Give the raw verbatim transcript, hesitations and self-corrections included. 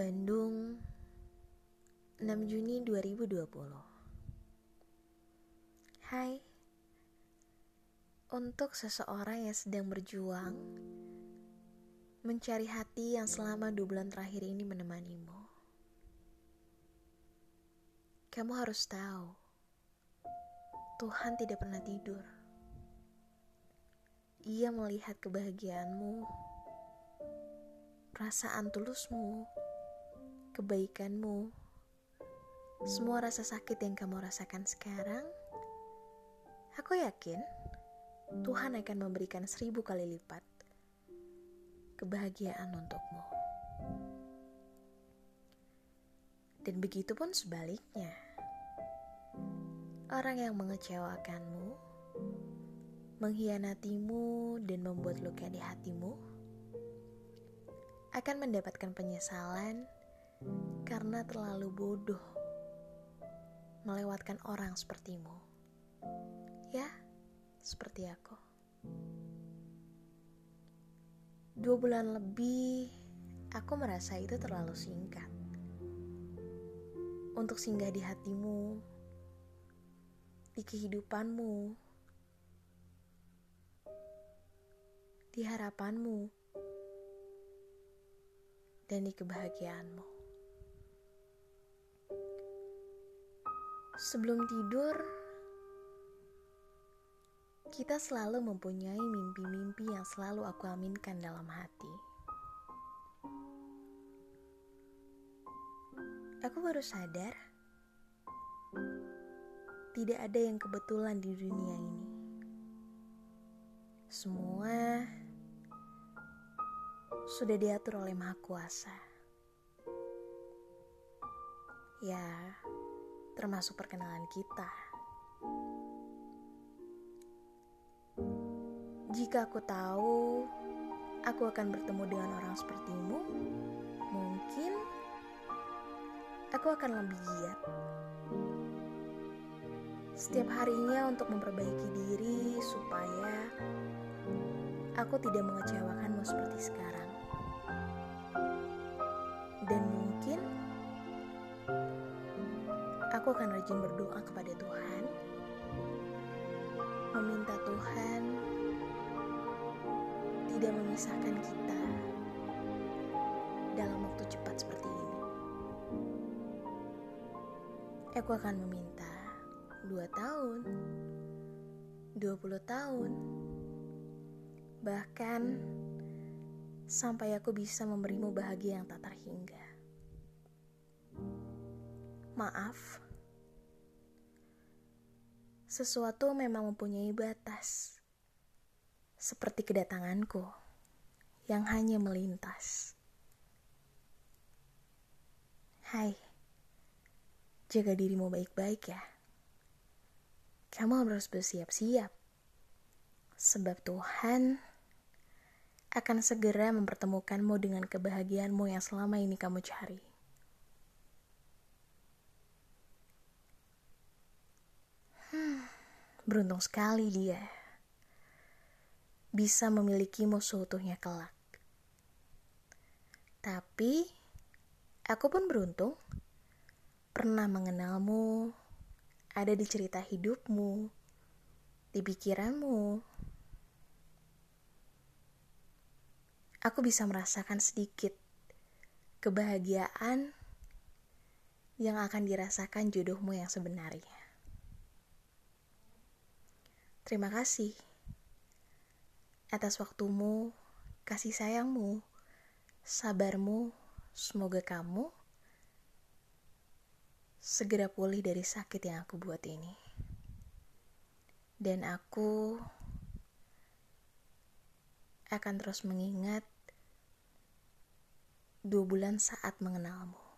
Bandung, enam Juni dua ribu dua puluh. Hai, untuk seseorang yang sedang berjuang mencari hati yang selama dua bulan terakhir ini menemanimu, kamu harus tahu, Tuhan tidak pernah tidur. Ia melihat kebahagiaanmu, perasaan tulusmu, kebaikanmu, semua rasa sakit yang kamu rasakan sekarang. Aku yakin Tuhan akan memberikan seribu kali lipat kebahagiaan untukmu. Dan begitu pun sebaliknya, orang yang mengecewakanmu, mengkhianatimu, dan membuat luka di hatimu akan mendapatkan penyesalan karena terlalu bodoh melewatkan orang sepertimu. Ya, seperti aku. Dua bulan lebih, aku merasa itu terlalu singkat untuk singgah di hatimu, di kehidupanmu, di harapanmu, dan di kebahagiaanmu. Sebelum tidur, kita selalu mempunyai mimpi-mimpi yang selalu aku aminkan dalam hati. Aku baru sadar, tidak ada yang kebetulan di dunia ini. Semua sudah diatur oleh Maha Kuasa. Ya, termasuk perkenalan kita. Jika aku tahu aku akan bertemu dengan orang sepertimu, mungkin aku akan lebih giat setiap harinya untuk memperbaiki diri supaya aku tidak mengecewakanmu seperti sekarang. Dan mungkin aku akan rajin berdoa kepada Tuhan, meminta Tuhan tidak memisahkan kita dalam waktu cepat seperti ini. Aku akan meminta dua tahun, dua puluh tahun, bahkan sampai aku bisa memberimu bahagia yang tak terhingga. Maaf, sesuatu memang mempunyai batas, seperti kedatanganku yang hanya melintas. Hai, jaga dirimu baik-baik ya. Kamu harus bersiap-siap, sebab Tuhan akan segera mempertemukanmu dengan kebahagiaanmu yang selama ini kamu cari. Beruntung sekali dia bisa memilikimu seutuhnya kelak. Tapi aku pun beruntung pernah mengenalmu, ada di cerita hidupmu, di pikiranmu. Aku bisa merasakan sedikit kebahagiaan yang akan dirasakan jodohmu yang sebenarnya. Terima kasih atas waktumu, kasih sayangmu, sabarmu. Semoga kamu segera pulih dari sakit yang aku buat ini. Dan aku akan terus mengingat dua bulan saat mengenalmu.